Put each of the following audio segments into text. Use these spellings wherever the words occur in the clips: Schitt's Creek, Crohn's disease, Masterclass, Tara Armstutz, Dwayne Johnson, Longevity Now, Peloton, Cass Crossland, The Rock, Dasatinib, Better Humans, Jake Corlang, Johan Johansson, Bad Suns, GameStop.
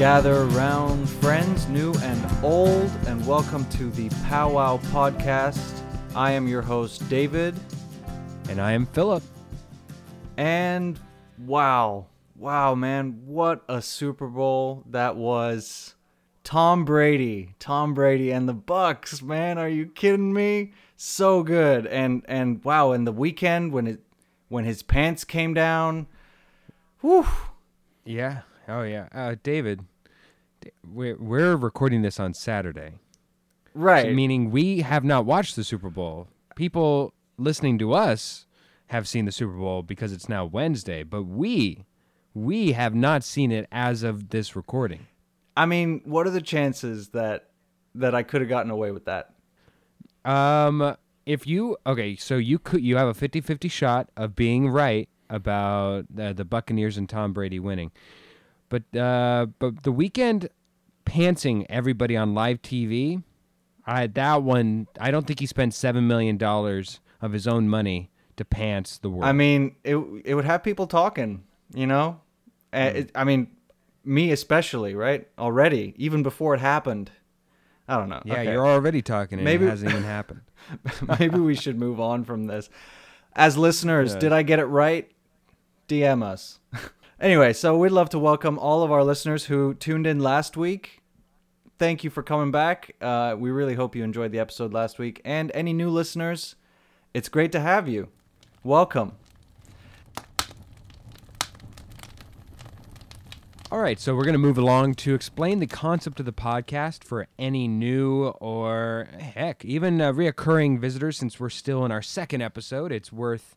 Gather round, friends, new and old, and welcome to the Powwow Podcast. I am your host, David. And I am Philip. And wow, man, what a Super Bowl that was. Tom Brady and the Bucks, man, are you kidding me? So good. And wow, and the weekend when his pants came down. Whew. Yeah. Oh yeah. David, we're recording this on Saturday. Right. So meaning we have not watched the Super Bowl. People listening to us have seen the Super Bowl because it's now Wednesday, but we have not seen it as of this recording. I mean, what are the chances that I could have gotten away with that? You have a 50-50 shot of being right about the Buccaneers and Tom Brady winning. But the weekend pantsing everybody on live TV, I don't think he spent $7 million of his own money to pants the world. I mean, it would have people talking, you know? Mm. Me especially, right? Already, even before it happened. I don't know. Yeah, okay. You're already talking and maybe, it hasn't even happened. Maybe we should move on from this. As listeners, Did I get it right? DM us. Anyway, so we'd love to welcome all of our listeners who tuned in last week. Thank you for coming back. We really hope you enjoyed the episode last week. And any new listeners, it's great to have you. Welcome. All right, so we're going to move along to explain the concept of the podcast for any new or, heck, even reoccurring visitors. Since we're still in our second episode, it's worth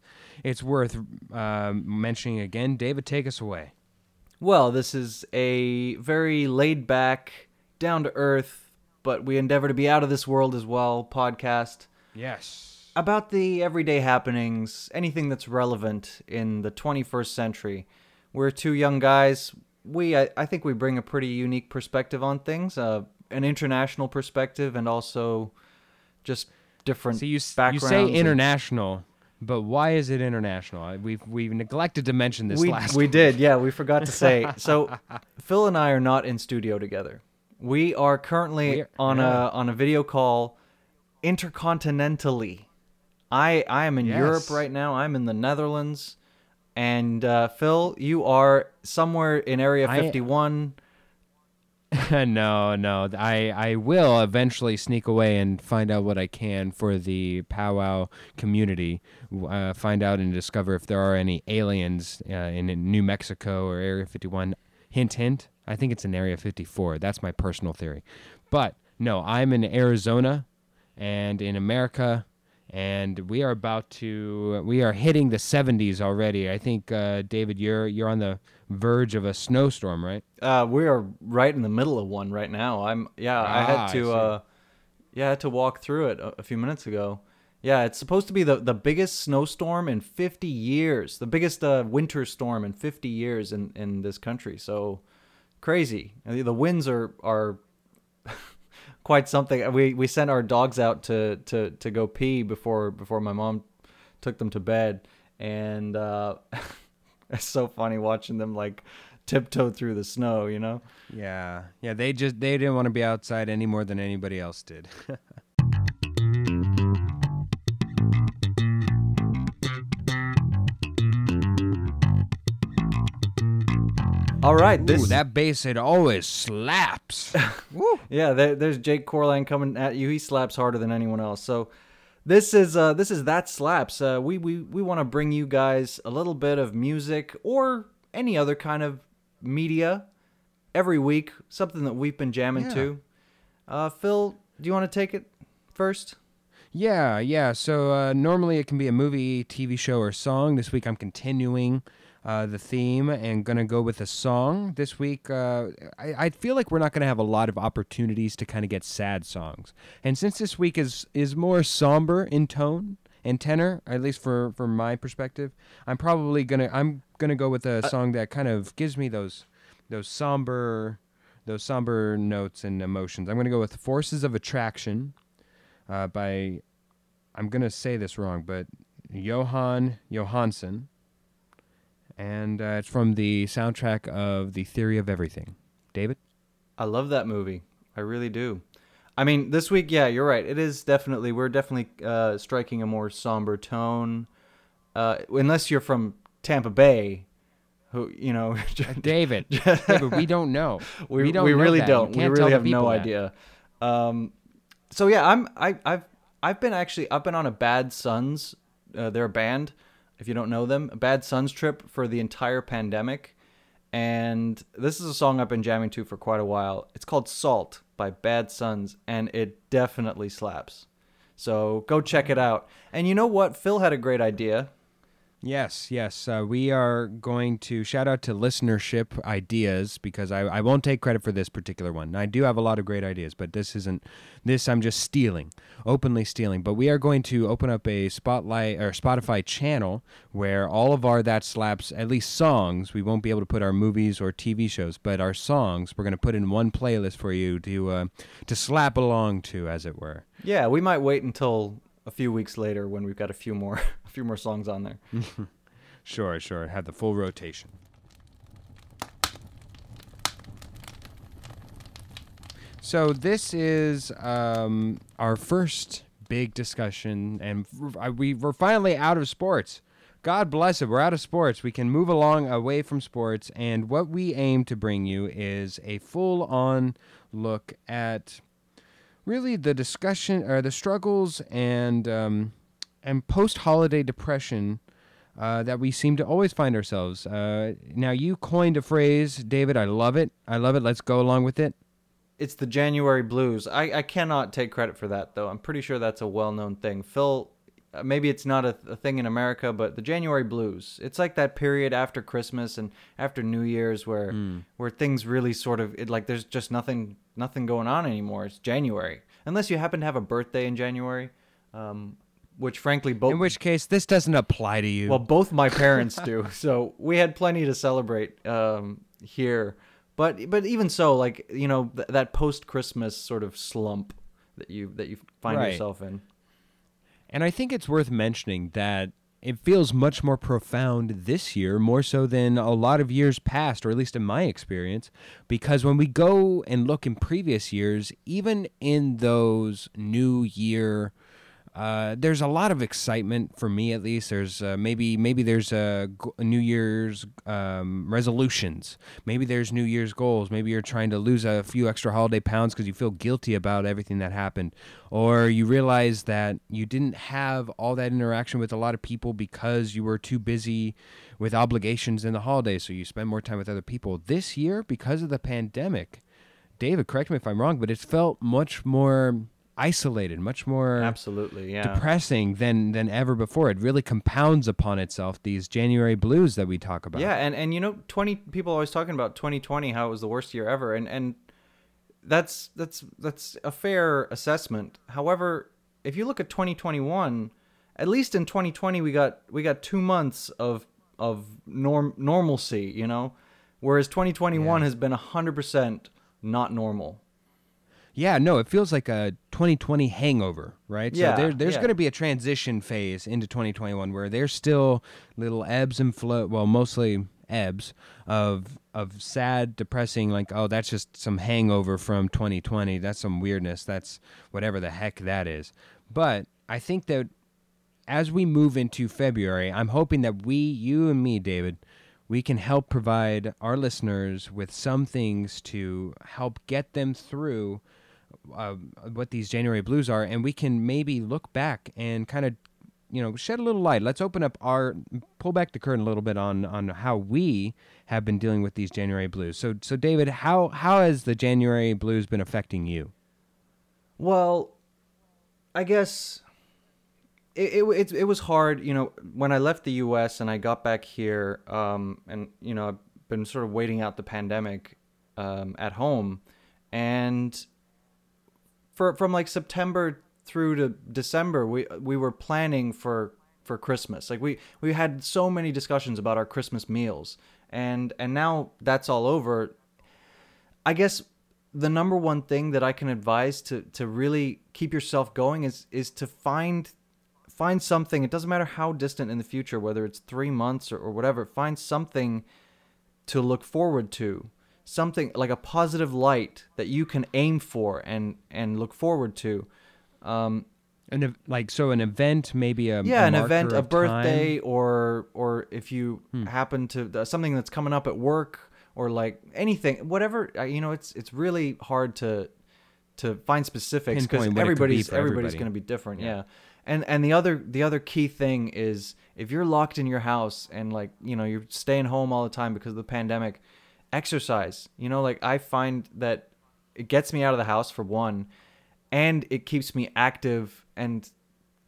mentioning again. David, take us away. Well, this is a very laid-back, down-to-earth, but we endeavor to be out of this world as well, podcast. Yes. About the everyday happenings, anything that's relevant in the 21st century. We're two young guys. I think we bring a pretty unique perspective on things, an international perspective, and also just different backgrounds. You say international, but why is it international? We've neglected to mention this last week. We did, yeah, we forgot to say. So Phil and I are not in studio together. We are currently on a video call intercontinentally. I am in Europe right now. I'm in the Netherlands. And Phil, you are somewhere in Area 51. No. I will eventually sneak away and find out what I can for the powwow community. Find out and discover if there are any aliens in New Mexico or Area 51. Hint, hint. I think it's in Area 54. That's my personal theory. But no, I'm in Arizona and in America. And we are we are hitting the 70s already. I think, David, you're on the verge of a snowstorm, right? We are right in the middle of one right now. I had to walk through it a few minutes ago. Yeah, it's supposed to be the biggest snowstorm in 50 years, the biggest winter storm in 50 years in this country. So crazy. The winds are quite something. We sent our dogs out to go pee before my mom took them to bed, and it's so funny watching them like tiptoe through the snow, you know? Yeah. They didn't want to be outside any more than anybody else did. All right, that bass, it always slaps. Yeah, there's Jake Corlang coming at you. He slaps harder than anyone else. So this is That Slaps. We want to bring you guys a little bit of music or any other kind of media every week, something that we've been jamming to. Phil, do you want to take it first? Yeah. So normally it can be a movie, TV show, or song. This week I'm continuing the theme and going to go with a song this week. I feel like we're not going to have a lot of opportunities to kind of get sad songs. And since this week is more somber in tone and tenor, at least from my perspective, I'm going to go with a song that kind of gives me those somber notes and emotions. I'm going to go with Forces of Attraction by, I'm going to say this wrong, but Johan Johansson. And it's from the soundtrack of The Theory of Everything. David? I love that movie. I really do. I mean, this week, yeah, you're right. It is definitely, we're definitely striking a more somber tone. Unless you're from Tampa Bay, who, you know. David, we don't know. We really don't. We really have no idea. So yeah, I've been on a Bad Suns, they're a band, if you don't know them, a Bad Suns trip for the entire pandemic. And this is a song I've been jamming to for quite a while. It's called Salt by Bad Suns, and it definitely slaps. So go check it out. And you know what? Phil had a great idea. Yes. We are going to shout out to listenership ideas, because I won't take credit for this particular one. I do have a lot of great ideas, but this I'm just stealing, openly stealing. But we are going to open up a Spotlight or Spotify channel where all of our That Slaps, at least songs, we won't be able to put our movies or TV shows, but our songs we're going to put in one playlist for you to slap along to, as it were. Yeah, we might wait until a few weeks later when we've got a few more songs on there. Sure. Have the full rotation. So this is our first big discussion, and we're finally out of sports. God bless it. We're out of sports. We can move along away from sports, and what we aim to bring you is a full-on look at really the discussion or the struggles and post-holiday depression that we seem to always find ourselves. Now, you coined a phrase, David. I love it. Let's go along with it. It's the January blues. I cannot take credit for that, though. I'm pretty sure that's a well-known thing. Phil, maybe it's not a thing in America, but the January blues. It's like that period after Christmas and after New Year's where things really sort of, there's just nothing going on anymore. It's January. Unless you happen to have a birthday in January, which frankly both... In which case, this doesn't apply to you. Well, both my parents do. So we had plenty to celebrate here. But even so, that post-Christmas sort of slump that you find yourself in. And I think it's worth mentioning that it feels much more profound this year, more so than a lot of years past, or at least in my experience, because when we go and look in previous years, even in those New Year, there's a lot of excitement, for me at least. There's maybe there's a New Year's resolutions. Maybe there's New Year's goals. Maybe you're trying to lose a few extra holiday pounds because you feel guilty about everything that happened. Or you realize that you didn't have all that interaction with a lot of people because you were too busy with obligations in the holidays, so you spend more time with other people. This year, because of the pandemic, David, correct me if I'm wrong, but it's felt much more isolated, much more absolutely, yeah, depressing than ever before. It really compounds upon itself, these January blues that we talk about. Yeah, and 20 people always talking about 2020, how it was the worst year ever, and that's a fair assessment. However, if you look at 2021, at least in 2020 we got 2 months of normalcy, whereas 2021 has been 100% not normal. Yeah, no, it feels like a 2020 hangover, right? Yeah, so there's going to be a transition phase into 2021 where there's still little ebbs and flow, well, mostly ebbs of sad, depressing, oh, that's just some hangover from 2020. That's some weirdness. That's whatever the heck that is. But I think that as we move into February, I'm hoping that you and me, David, we can help provide our listeners with some things to help get them through what these January blues are, and we can maybe look back and kind of, shed a little light. Let's pull back the curtain a little bit on how we have been dealing with these January blues. So David, how has the January blues been affecting you? Well, I guess it was hard, when I left the U.S. and I got back here, and I've been sort of waiting out the pandemic at home, and from September through to December, we were planning for Christmas. We had so many discussions about our Christmas meals, and now that's all over. I guess the number one thing that I can advise to really keep yourself going is to find something. It doesn't matter how distant in the future, whether it's 3 months or whatever, find something to look forward to. something like a positive light that you can aim for and look forward to. An event, maybe an event, a birthday, or if you happen to something that's coming up at work, or like anything, whatever. You know, it's really hard to find specifics because everybody's going to be different. Yeah. And the other key thing is, if you're locked in your house and like, you know, you're staying home all the time because of the pandemic, exercise. You know, like I find that it gets me out of the house for one. And it keeps me active and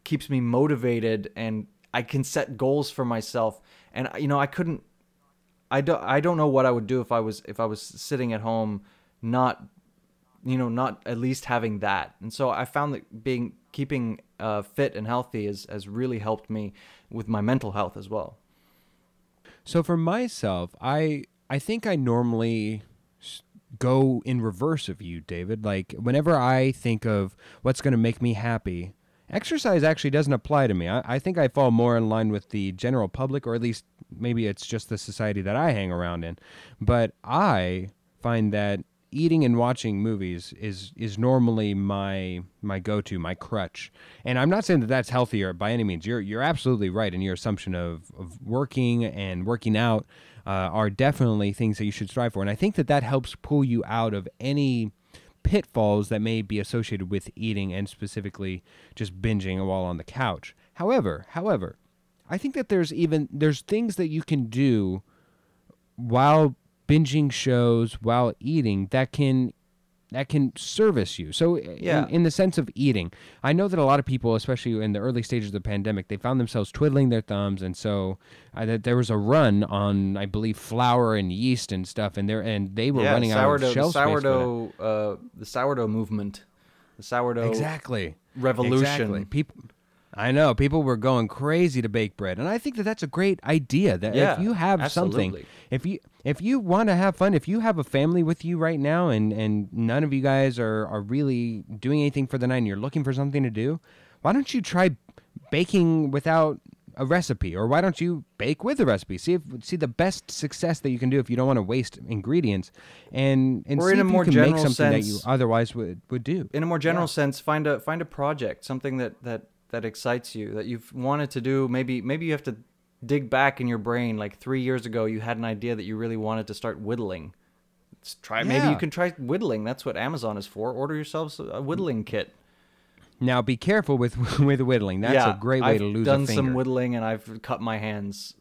keeps me motivated, and I can set goals for myself. And you know, I don't know what I would do if I was sitting at home, not at least having that. And so I found that keeping fit and healthy has really helped me with my mental health as well. So for myself, I think I normally go in reverse of you, David. Like, whenever I think of what's going to make me happy, exercise actually doesn't apply to me. I think I fall more in line with the general public, or at least maybe it's just the society that I hang around in. But I find that eating and watching movies is normally my go-to, my crutch. And I'm not saying that that's healthier by any means. You're absolutely right in your assumption of working and working out are definitely things that you should strive for. And I think that helps pull you out of any pitfalls that may be associated with eating and specifically just binging while on the couch. However, I think that there's things that you can do while binging shows, while eating, that can service you. So in the sense of eating, I know that a lot of people, especially in the early stages of the pandemic, they found themselves twiddling their thumbs. And so there was a run on, I believe, flour and yeast and stuff. And they were running out of shelf space. The sourdough movement, the sourdough revolution. Exactly. People were going crazy to bake bread, and I think that that's a great idea. That if you have something, if you want to have fun, if you have a family with you right now, and none of you guys are really doing anything for the night, and you're looking for something to do, why don't you try baking without a recipe, or why don't you bake with a recipe? See the best success that you can do if you don't want to waste ingredients, and see if you can make something that you otherwise would do. In a more general sense, find a project, something that excites you, that you've wanted to do. Maybe you have to dig back in your brain. Like 3 years ago, you had an idea that you really wanted to start whittling. Maybe you can try whittling. That's what Amazon is for. Order yourselves a whittling kit. Now be careful with whittling. That's a great way to lose a finger. I've done some whittling and I've cut my hands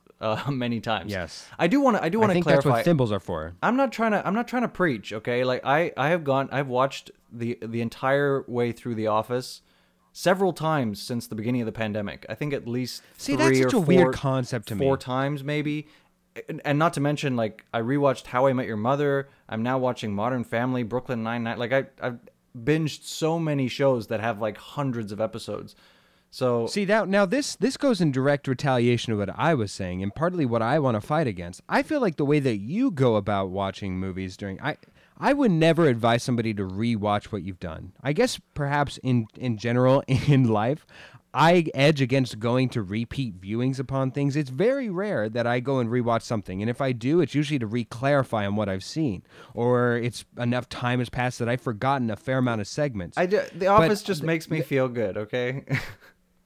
many times. Yes. I do want to clarify. I think that's what thimbles are for. I'm not trying to preach. Okay. Like I've watched the entire way through The Office several times since the beginning of the pandemic. I think at least four times maybe. And not to mention, like, I rewatched How I Met Your Mother. I'm now watching Modern Family, Brooklyn Nine-Nine. Like I've binged so many shows that have like hundreds of episodes. So see that now this goes in direct retaliation to what I was saying, and partly what I want to fight against. I feel like the way that you go about watching movies I would never advise somebody to rewatch what you've done. I guess perhaps in general in life, I edge against going to repeat viewings upon things. It's very rare that I go and rewatch something. And if I do, it's usually to reclarify on what I've seen. Or it's enough time has passed that I've forgotten a fair amount of segments. The Office just makes me feel good, okay?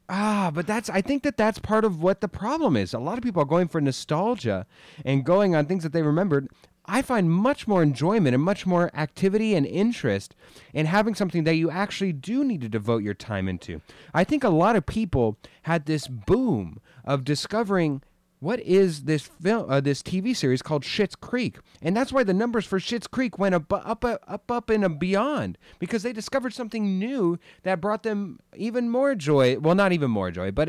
But I think that's part of what the problem is. A lot of people are going for nostalgia and going on things that they remembered. I find much more enjoyment and much more activity and interest in having something that you actually do need to devote your time into. I think a lot of people had this boom of discovering what is this film, this TV series called Schitt's Creek, and that's why the numbers for Schitt's Creek went up and beyond, because they discovered something new that brought them even more joy. Well, not even more joy, but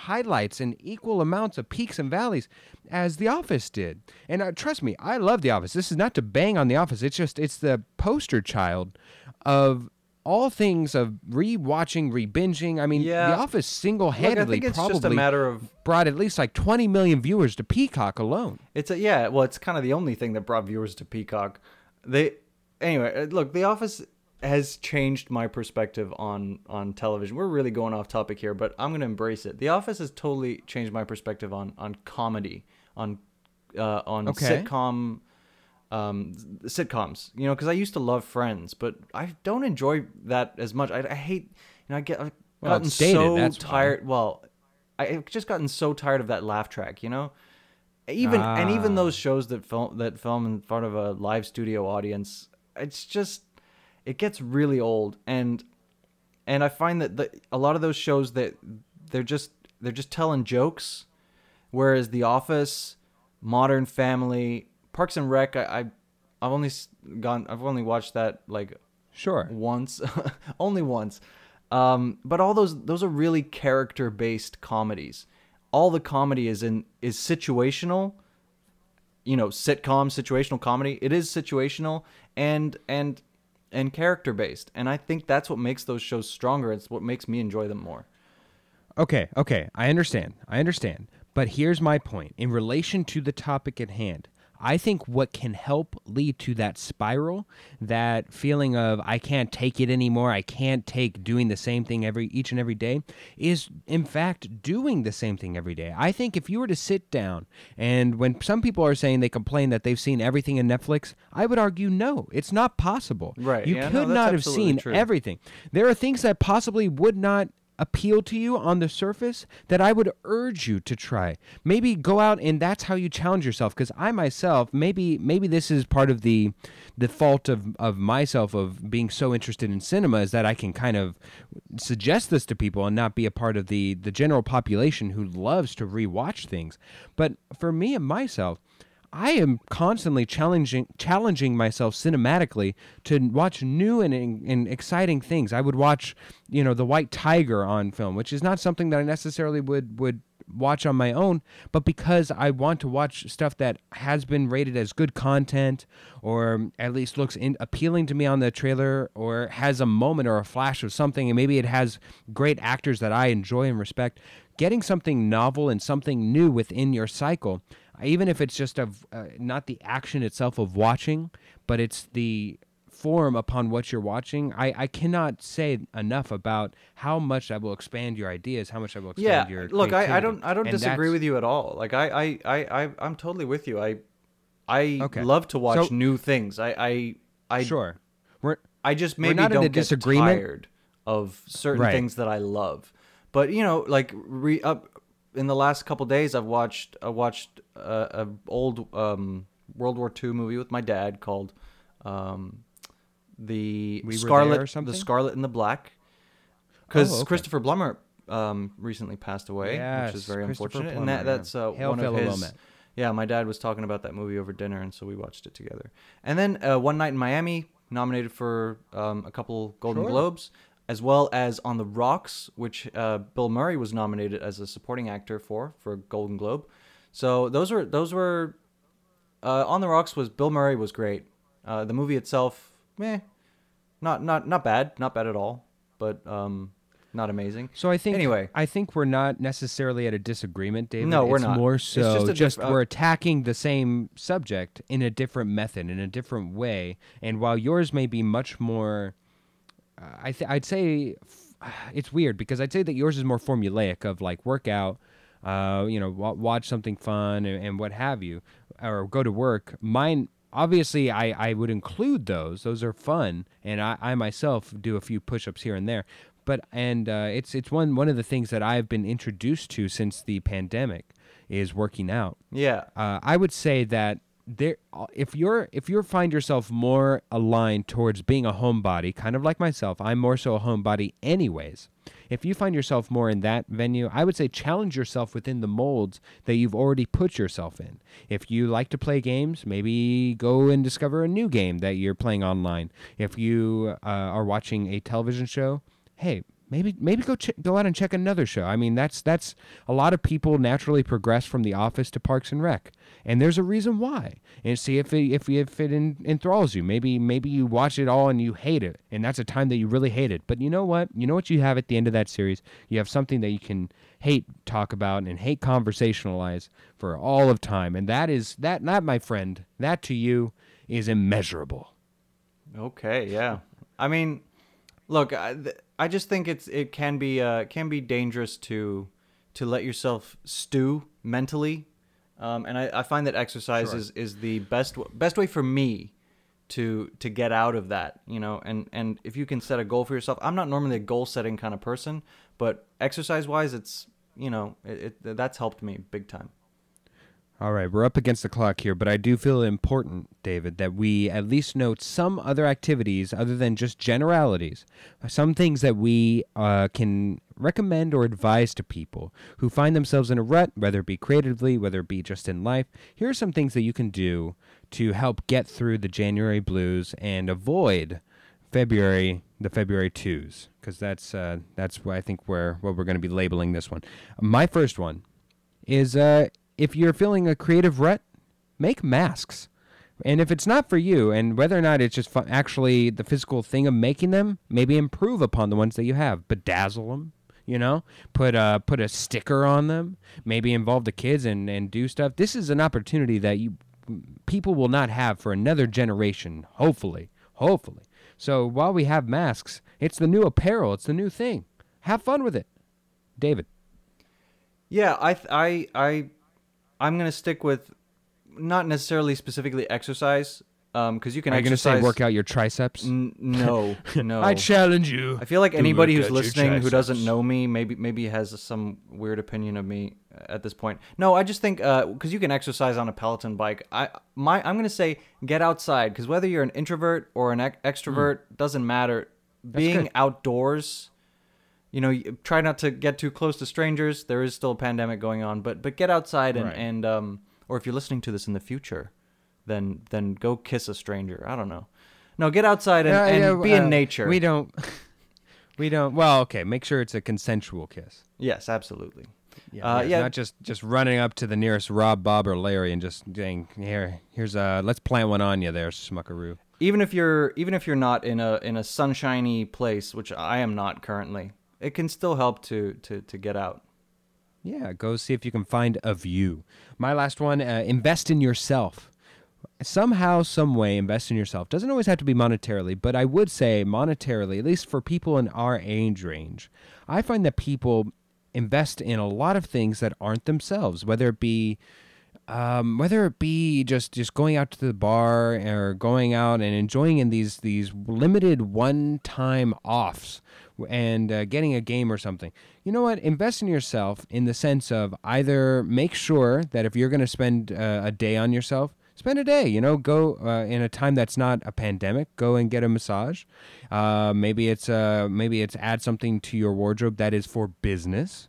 highlights and equal amounts of peaks and valleys as The Office did. And trust me, I love The Office. This is not to bang on The Office. It's the poster child of all things of rewatching, rebinging. I mean, The Office single-handedly brought at least like 20 million viewers to Peacock alone. It's kind of the only thing that brought viewers to Peacock. The Office has changed my perspective on television. We're really going off topic here, but I'm going to embrace it. The Office has totally changed my perspective on comedy, on sitcom sitcoms, you know, because I used to love Friends, but I don't enjoy that as much. I hate, you know, I've just gotten so tired of that laugh track, you know. Even those shows that film in front of a live studio audience, it's just, it gets really old, and I find that a lot of those shows that they're just telling jokes, whereas The Office, Modern Family, Parks and Rec, I've only watched that like once, only once, but all those are really character based comedies. All the comedy is situational, you know, sitcom, situational comedy. It is situational and character based, and I think that's what makes those shows stronger. It's what makes me enjoy them more. Okay, I understand. But here's my point in relation to the topic at hand. I think what can help lead to that spiral, that feeling of I can't take it anymore, I can't take doing the same thing each and every day, is in fact doing the same thing every day. I think if you were to sit down, and when some people are saying they complain that they've seen everything in Netflix, I would argue no, it's not possible. Right? You could not have seen everything. There are things that possibly would not appeal to you on the surface that I would urge you to try. Maybe go out, and that's how you challenge yourself, because I myself, maybe this is part of the fault of myself of being so interested in cinema, is that I can kind of suggest this to people and not be a part of the general population who loves to rewatch things. But for me and myself, I am constantly challenging myself cinematically to watch new and exciting things. I would watch, you know, The White Tiger on film, which is not something that I necessarily would watch on my own, but because I want to watch stuff that has been rated as good content, or at least looks appealing to me on the trailer, or has a moment or a flash of something, and maybe it has great actors that I enjoy and respect. Getting something novel and something new within your cycle, even if it's just not the action itself of watching, but it's the form upon what you're watching. I cannot say enough about how much I will expand your ideas, how much I will expand your creativity. Look, I don't disagree with you at all. Like I'm totally with you. I love to watch new things. Sure. I just maybe don't get tired of certain things that I love. But you know, like in the last couple of days, I watched an old World War II movie with my dad called The Scarlet and the Black, because Christopher Plummer recently passed away, which is very unfortunate. Plummer, and that's one of his. Moment. Yeah, my dad was talking about that movie over dinner, and so we watched it together. And then One Night in Miami, nominated for a couple Golden Globes, as well as On the Rocks, which Bill Murray was nominated as a supporting actor for a Golden Globe. So those were On the Rocks was Bill Murray was great. The movie itself, not bad at all, but not amazing. So I think we're not necessarily at a disagreement, David. No, we're not. More so, it's just we're attacking the same subject in a different method, in a different way. And while yours may be much more, I'd say it's weird, because I'd say that yours is more formulaic of like work out, you know, watch something fun and what have you, or go to work. Mine, obviously, I would include those. Those are fun, and I myself do a few push-ups here and there. But it's one of the things that I've been introduced to since the pandemic is working out. Yeah, I would say that there, if you find yourself more aligned towards being a homebody, kind of like myself, I'm more so a homebody anyways. If you find yourself more in that venue, I would say challenge yourself within the molds that you've already put yourself in. If you like to play games, maybe go and discover a new game that you're playing online. If you are watching a television show, hey, maybe go out and check another show. I mean, that's a lot of people naturally progress from The Office to Parks and Rec, and there's a reason why. And see if it enthralls you. Maybe you watch it all and you hate it, and that's a time that you really hate it. But you know what? You know what you have at the end of that series? You have something that you can hate talk about and hate conversationalize for all of time, and that is that. Not my friend. That to you is immeasurable. Okay. Yeah. I mean, look. I just think it can be dangerous to let yourself stew mentally And I find that exercise is the best way for me to get out of that, you know, and if you can set a goal for yourself. I'm not normally a goal setting kind of person, but exercise wise, it's, you know, it that's helped me big time. All right, we're up against the clock here, but I do feel important, David, that we at least note some other activities other than just generalities, some things that we can recommend or advise to people who find themselves in a rut, whether it be creatively, whether it be just in life. Here are some things that you can do to help get through the January blues and avoid the February twos, because that's what I think what we're going to be labeling this one. My first one is... if you're feeling a creative rut, make masks. And if it's not for you, and whether or not it's just actually the physical thing of making them, maybe improve upon the ones that you have. Bedazzle them, you know? Put a sticker on them. Maybe involve the kids and do stuff. This is an opportunity that people will not have for another generation, hopefully. So while we have masks, it's the new apparel. It's the new thing. Have fun with it. David. Yeah, I'm going to stick with not necessarily specifically exercise, because you can exercise. Are you going to say work out your triceps? No. I challenge you. I feel like anybody who's listening who doesn't know me maybe has some weird opinion of me at this point. No, I just think because you can exercise on a Peloton bike. I'm going to say get outside, because whether you're an introvert or an extrovert, doesn't matter. Being outdoors... You know, try not to get too close to strangers. There is still a pandemic going on, but get outside and or if you're listening to this in the future, then go kiss a stranger. I don't know. No, get outside and be in nature. We don't. Well, okay. Make sure it's a consensual kiss. Yes, absolutely. Yeah. Not just running up to the nearest Rob, Bob, or Larry and just saying, here's let's plant one on you there, Smuckaroo. Even if you're not in a sunshiny place, which I am not currently. It can still help to get out. Yeah, go see if you can find a view. My last one, invest in yourself. Somehow, some way, invest in yourself. Doesn't always have to be monetarily, but I would say monetarily, at least for people in our age range, I find that people invest in a lot of things that aren't themselves, whether it be just going out to the bar or going out and enjoying in these limited one-time offs and getting a game or something. You know what? Invest in yourself in the sense of either make sure that if you're going to spend a day on yourself, spend a day, you know, go in a time that's not a pandemic, go and get a massage. Maybe it's add something to your wardrobe that is for business.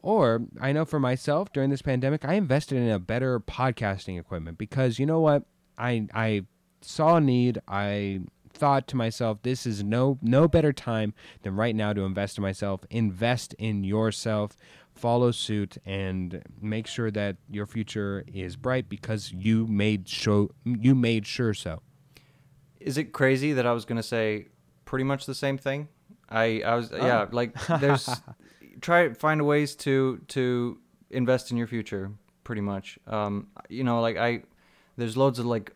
Or I know for myself during this pandemic, I invested in a better podcasting equipment because, you know what, I saw a need. I thought to myself, this is no better time than right now to invest in myself. Invest in yourself, follow suit, and make sure that your future is bright because you made sure so. Is it crazy that I was going to say pretty much the same thing? Try find ways to invest in your future, pretty much. There's loads of like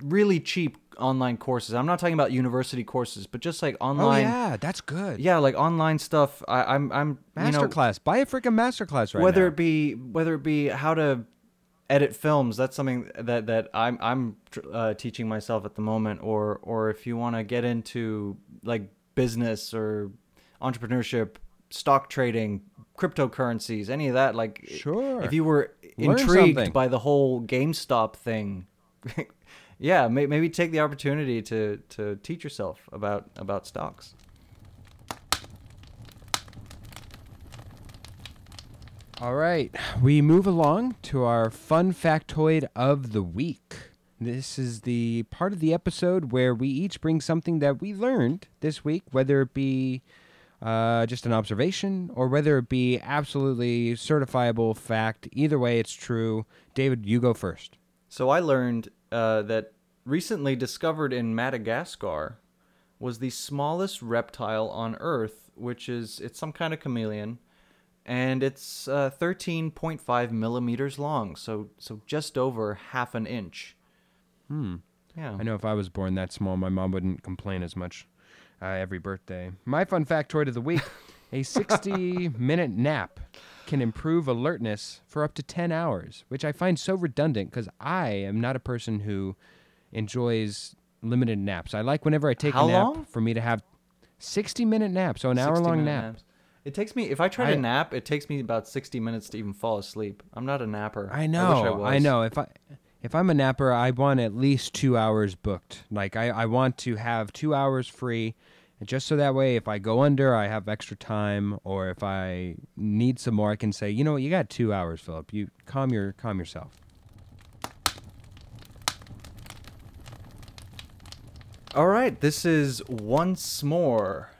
really cheap online courses. I'm not talking about university courses, but just like online. Oh yeah, that's good. Yeah, like online stuff. I'm Masterclass. Buy a freaking Masterclass right now. Whether it be how to edit films. That's something that I'm teaching myself at the moment. Or if you want to get into like business or entrepreneurship, stock trading, cryptocurrencies, any of that, like sure. If you were intrigued by the whole GameStop thing, yeah, maybe take the opportunity to teach yourself about stocks. All right, we move along to our fun factoid of the week. This is the part of the episode where we each bring something that we learned this week, whether it be just an observation, or whether it be absolutely certifiable fact. Either way, it's true. David, you go first. So I learned that recently discovered in Madagascar was the smallest reptile on Earth, which is some kind of chameleon, and it's 13.5 millimeters long, so just over half an inch. Yeah. I know if I was born that small, my mom wouldn't complain as much. Every birthday. My fun factoid of the week A 60-minute nap can improve alertness for up to 10 hours, which I find so redundant because I am not a person who enjoys limited naps. I like whenever I take a nap for me to have 60-minute naps, so an hour-long nap. It takes me, if I try to nap, it takes me about 60 minutes to even fall asleep. I'm not a napper. I know. I wish I was. I know. If I'm a napper, I want at least 2 hours booked. Like, I want to have 2 hours free, and just so that way, if I go under, I have extra time, or if I need some more, I can say, you know what, you got 2 hours, Philip. You calm yourself. All right, this is Once More.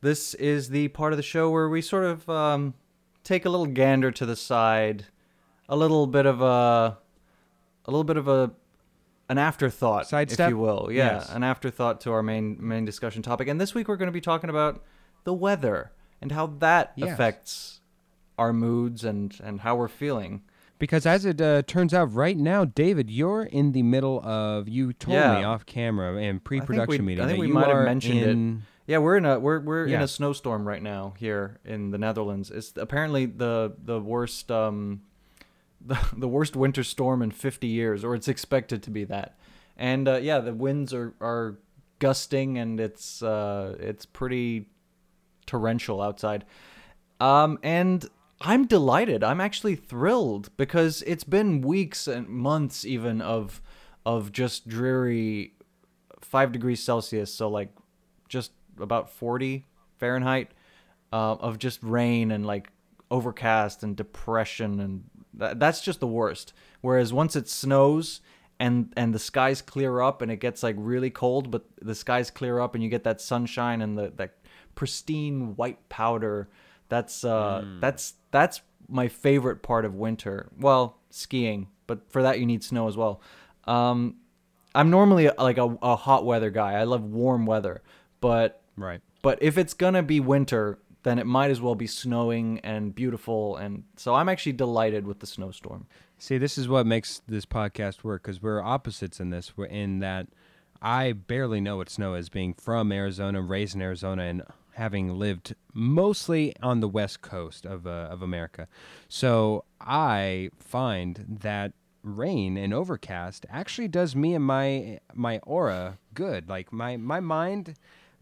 This is the part of the show where we sort of take a little gander to the side, a little bit of an afterthought, sidestep, if you will. Yeah, yes. An afterthought to our main discussion topic. And this week we're going to be talking about the weather and how that affects our moods and how we're feeling. Because as it turns out right now, David, you're in the middle of, you told me off camera in pre-production meeting. I think we might have mentioned it. Yeah, we're in a snowstorm right now here in the Netherlands. It's apparently the worst the worst winter storm in 50 years, or it's expected to be that. And the winds are gusting, and it's pretty torrential outside. And I'm delighted. I'm actually thrilled because it's been weeks and months even of just dreary 5 degrees Celsius, so like just about 40 Fahrenheit of just rain and like overcast and depression, and that's just the worst. Whereas once it snows and the skies clear up and it gets like really cold, but the skies clear up and you get that sunshine and that pristine white powder, that's my favorite part of winter. Well, skiing, but for that you need snow as well. I'm normally like a hot weather guy. I love warm weather, but if it's gonna be winter, then it might as well be snowing and beautiful. And so I'm actually delighted with the snowstorm. See, this is what makes this podcast work, because we're opposites in this. We're in that I barely know what snow is, being from Arizona, raised in Arizona, and having lived mostly on the west coast of America. So I find that rain and overcast actually does me and my aura good. Like my mind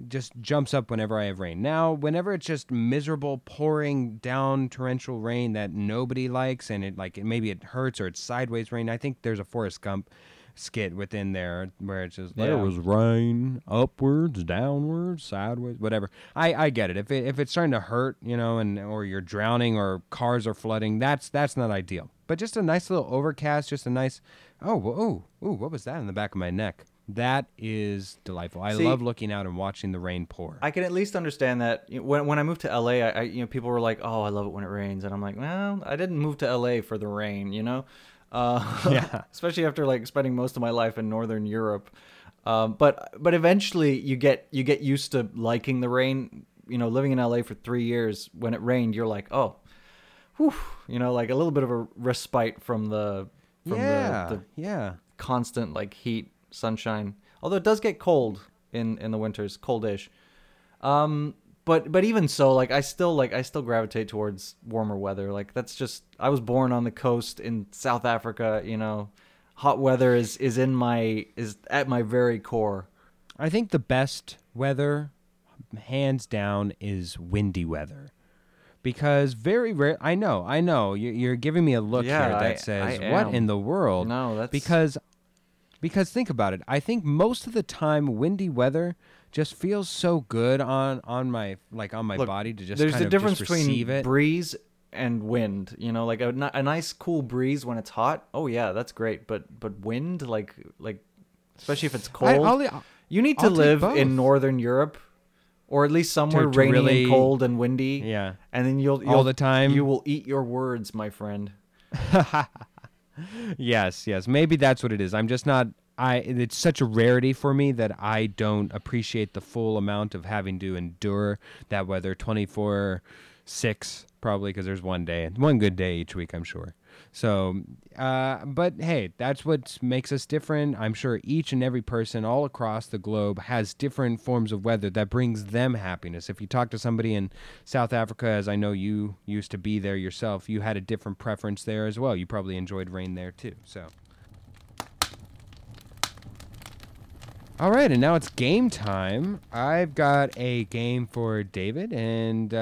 just jumps up whenever I have rain. Now, whenever it's just miserable, pouring down torrential rain that nobody likes, and it hurts, or it's sideways rain. I think there's a Forrest Gump skit within there where it's just like, it was rain upwards, downwards, sideways, whatever. I get it. If it's starting to hurt, and or you're drowning or cars are flooding, that's not ideal. But just a nice little overcast, just a nice what was that in the back of my neck? That is delightful. I love looking out and watching the rain pour. I can at least understand that. When I moved to LA, I people were like, "Oh, I love it when it rains," and I'm like, "Well, I didn't move to LA for the rain," Especially after like spending most of my life in Northern Europe. But eventually you get used to liking the rain. Living in LA for 3 years, when it rained, you're like, "Oh, whew," like a little bit of a respite from the constant like heat. Sunshine, although it does get cold in the winters, coldish, but even so, like I still gravitate towards warmer weather. Like that's just, I was born on the coast in South Africa. Hot weather is at my very core. I think the best weather, hands down, is windy weather, because very rare. I know you're giving me a look here that says, "What in the world?" No, that's because think about it. I think most of the time windy weather just feels so good on my body to just kind of receive it. There's a difference between breeze and wind, like a nice cool breeze when it's hot. Oh yeah, that's great. But wind, like especially if it's cold. You need to live in Northern Europe, or at least somewhere rainy really, and cold and windy. Yeah. And then you'll all the time. You will eat your words, my friend. Yes. Maybe that's what it is. I'm just not. It's such a rarity for me that I don't appreciate the full amount of having to endure that weather 24/6, probably, because there's one good day each week, I'm sure. So, but hey, that's what makes us different. I'm sure each and every person all across the globe has different forms of weather that brings them happiness. If you talk to somebody in South Africa, as I know you used to be there yourself, you had a different preference there as well. You probably enjoyed rain there too, so... All right, and now it's game time. I've got a game for David, and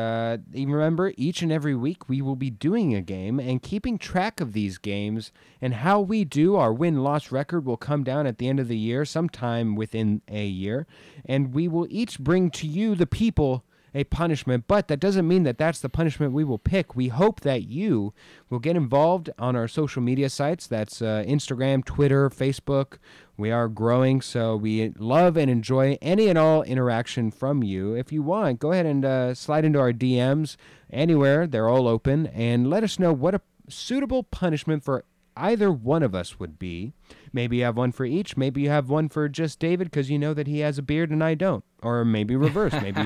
remember, each and every week we will be doing a game, and keeping track of these games and how we do our win-loss record will come down at the end of the year, sometime within a year, and we will each bring to you, the people, a punishment, but that doesn't mean that that's the punishment we will pick. We hope that you will get involved on our social media sites. That's Instagram, Twitter, Facebook. We are growing, so we love and enjoy any and all interaction from you. If you want, go ahead and slide into our DMs anywhere. They're all open. And let us know what a suitable punishment for either one of us would be. Maybe you have one for each. Maybe you have one for just David because you know that he has a beard and I don't. Or maybe reverse. Maybe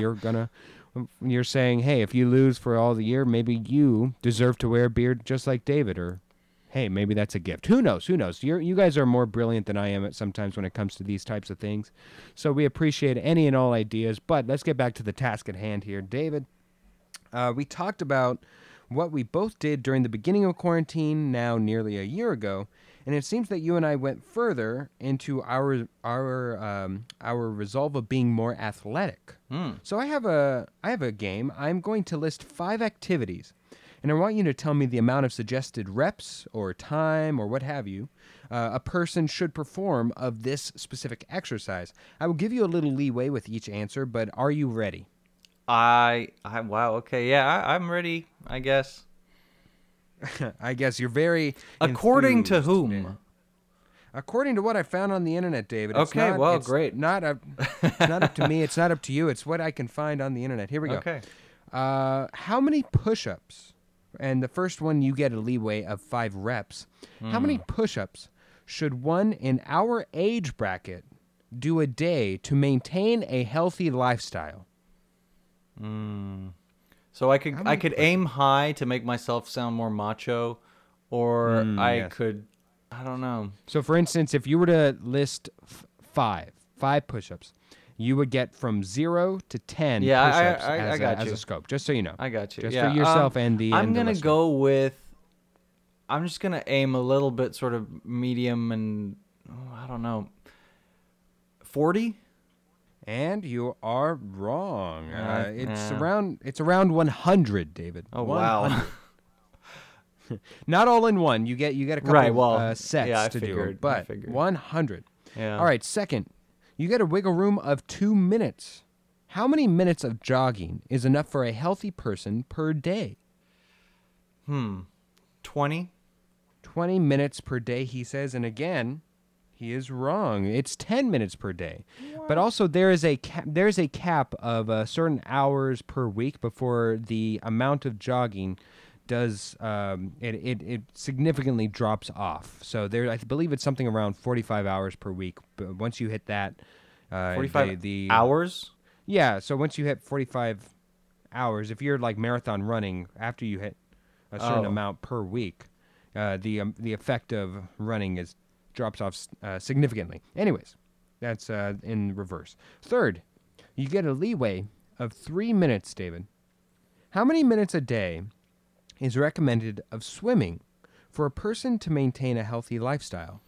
you're saying, hey, if you lose for all the year, maybe you deserve to wear a beard just like David, or hey, maybe that's a gift. Who knows? Who knows? You guys are more brilliant than I am at sometimes when it comes to these types of things. So we appreciate any and all ideas, but let's get back to the task at hand here. David, we talked about what we both did during the beginning of quarantine now nearly a year ago, and it seems that you and I went further into our resolve of being more athletic. So I have a game. I'm going to list 5 activities, and I want you to tell me the amount of suggested reps or time or what have you a person should perform of this specific exercise. I will give you a little leeway with each answer, but are you ready? I'm ready, I guess. I guess you're very according to whom? Today. According to what I found on the internet, David. Okay, great. It's not up to me. It's not up to you. It's what I can find on the internet. Here we go. Okay. How many push-ups? And the first one, you get a leeway of 5 reps. How many push-ups should one in our age bracket do a day to maintain a healthy lifestyle? So I could aim high to make myself sound more macho, or I don't know. So for instance, if you were to list 5 push-ups, you would get from 0 to 10 push-ups as a scope, just so you know. I got you. Just for yourself and the I'm just going to aim a little bit sort of medium and, I don't know, 40? And you are wrong. It's around 100, David. Oh, 100. Wow! Not all in one. You get a couple of sets to do, but 100. Yeah. All right. Second, you get a wiggle room of 2 minutes. How many minutes of jogging is enough for a healthy person per day? 20. 20 minutes per day, he says, and again, he is wrong. It's 10 minutes per day. What? But also there is a cap of certain hours per week before the amount of jogging does it significantly drops off. So I believe it's something around 45 hours per week. But once you hit that 45 hours? Yeah, so once you hit 45 hours, if you're like marathon running, after you hit a certain amount per week, the effect of running is drops off significantly. Anyways, that's in reverse. Third, you get a leeway of 3 minutes, David. How many minutes a day is recommended of swimming for a person to maintain a healthy lifestyle?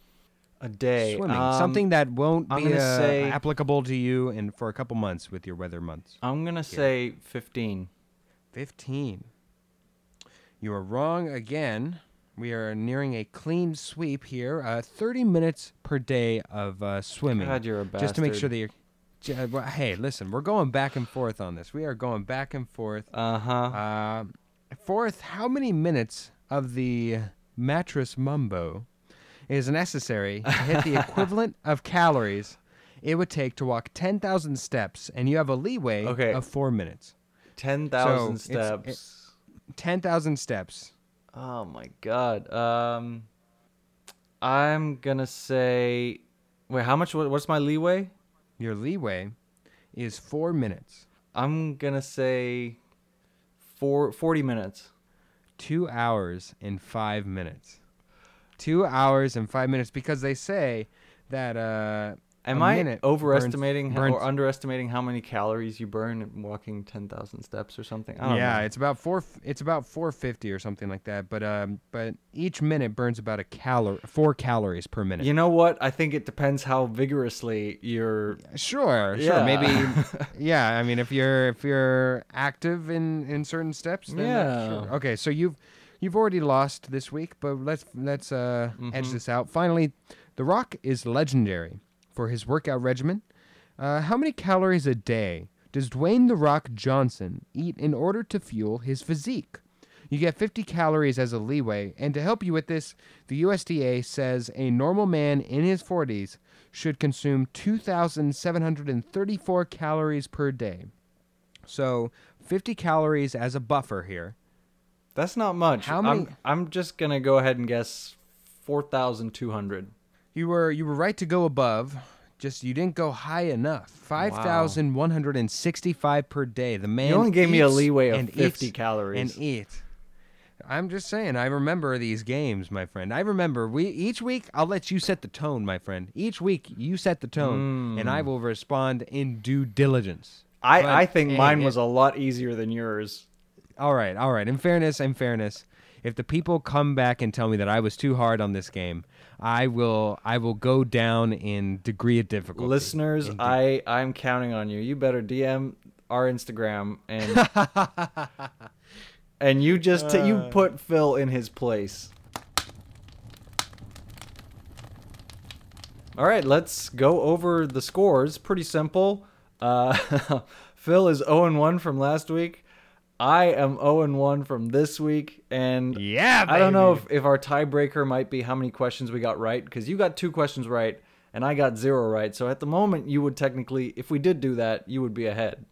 A day. Swimming, something that won't be applicable to you for a couple months with your weather months. I'm going to say 15. 15. You are wrong again. We are nearing a clean sweep here. 30 minutes per day of swimming. God, you're a bastard. Just to make sure that you're... Hey, listen, we're going back and forth on this. We are going back and forth. Uh-huh. Fourth, how many minutes of the mattress mumbo is necessary to hit the equivalent of calories it would take to walk 10,000 steps, and you have a leeway of 4 minutes. 10,000 steps. 10,000 steps. Oh, my God. I'm going to say... Wait, how much? What's my leeway? Your leeway is 4 minutes. I'm going to say 40 minutes. 2 hours and 5 minutes. 2 hours and 5 minutes, because they say that am I overestimating or underestimating how many calories you burn walking 10,000 steps or something? I don't know. Yeah, it's about 450 or something like that. But each minute burns about 4 calories per minute. You know what? I think it depends how vigorously you're. Sure. Maybe. Yeah, I mean, if you're active in certain steps. Then yeah. Sure. Okay, so you've already lost this week, but let's edge this out. Finally, The Rock is legendary for his workout regimen. How many calories a day does Dwayne "The Rock" Johnson eat in order to fuel his physique? You get 50 calories as a leeway, and to help you with this, the USDA says a normal man in his 40s should consume 2,734 calories per day. So 50 calories as a buffer here. That's not much. How many? I'm just going to go ahead and guess 4,200. You were right to go above, just you didn't go high enough. 5,165 per day. The man. You only gave me a leeway of 50 calories. And eat. I'm just saying, I remember these games, my friend. I remember each week. I'll let you set the tone, my friend. Each week you set the tone, and I will respond in due diligence. I think mine was a lot easier than yours. All right. In fairness. If the people come back and tell me that I was too hard on this game, I will go down in degree of difficulty. Listeners, I'm counting on you. You better DM our Instagram and and you just you put Phil in his place. All right, let's go over the scores. Pretty simple. Phil is 0-1 from last week. I am 0-1 from this week, and yeah, baby. I don't know if our tiebreaker might be how many questions we got right, because you got 2 questions right, and I got 0 right. So at the moment, you would technically, if we did do that, you would be ahead.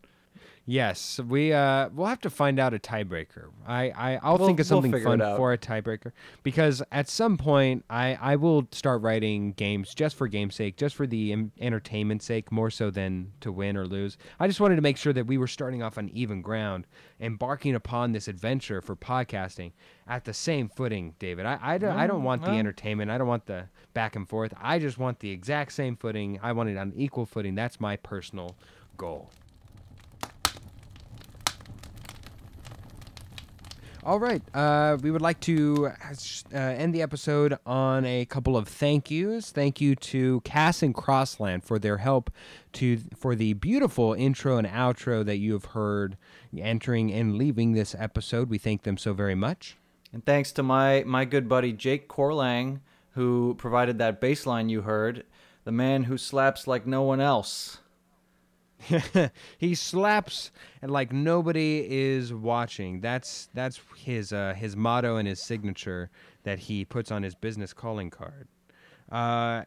Yes, we'll have to find out a tiebreaker. I'll think of something fun for a tiebreaker, because at some point, I will start writing games just for game's sake, just for the entertainment sake, more so than to win or lose. I just wanted to make sure that we were starting off on even ground, embarking upon this adventure for podcasting at the same footing, David. I don't want the entertainment. I don't want the back and forth. I just want the exact same footing. I want it on equal footing. That's my personal goal. All right, we would like to end the episode on a couple of thank yous. Thank you to Cass and Crossland for their help for the beautiful intro and outro that you have heard entering and leaving this episode. We thank them so very much. And thanks to my good buddy Jake Corlang, who provided that bass line you heard, the man who slaps like no one else. He slaps and like nobody is watching. That's his motto and his signature that he puts on his business calling card.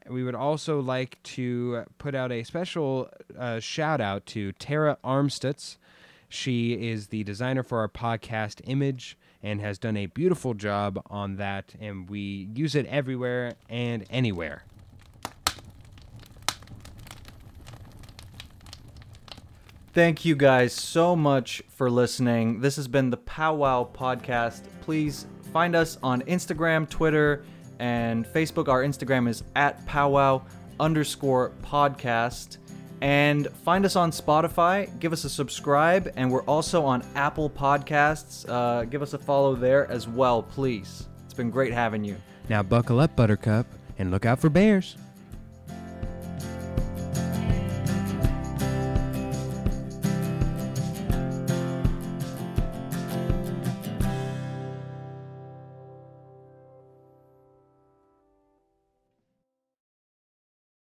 We would also like to put out a special shout out to Tara Armstutz. She is the designer for our podcast image and has done a beautiful job on that, and we use it everywhere and anywhere. Thank you guys so much for listening. This has been the Powwow Podcast. Please find us on Instagram, Twitter, and Facebook. Our Instagram is @powwow_podcast. And find us on Spotify. Give us a subscribe. And we're also on Apple Podcasts. Give us a follow there as well, please. It's been great having you. Now buckle up, Buttercup, and look out for bears.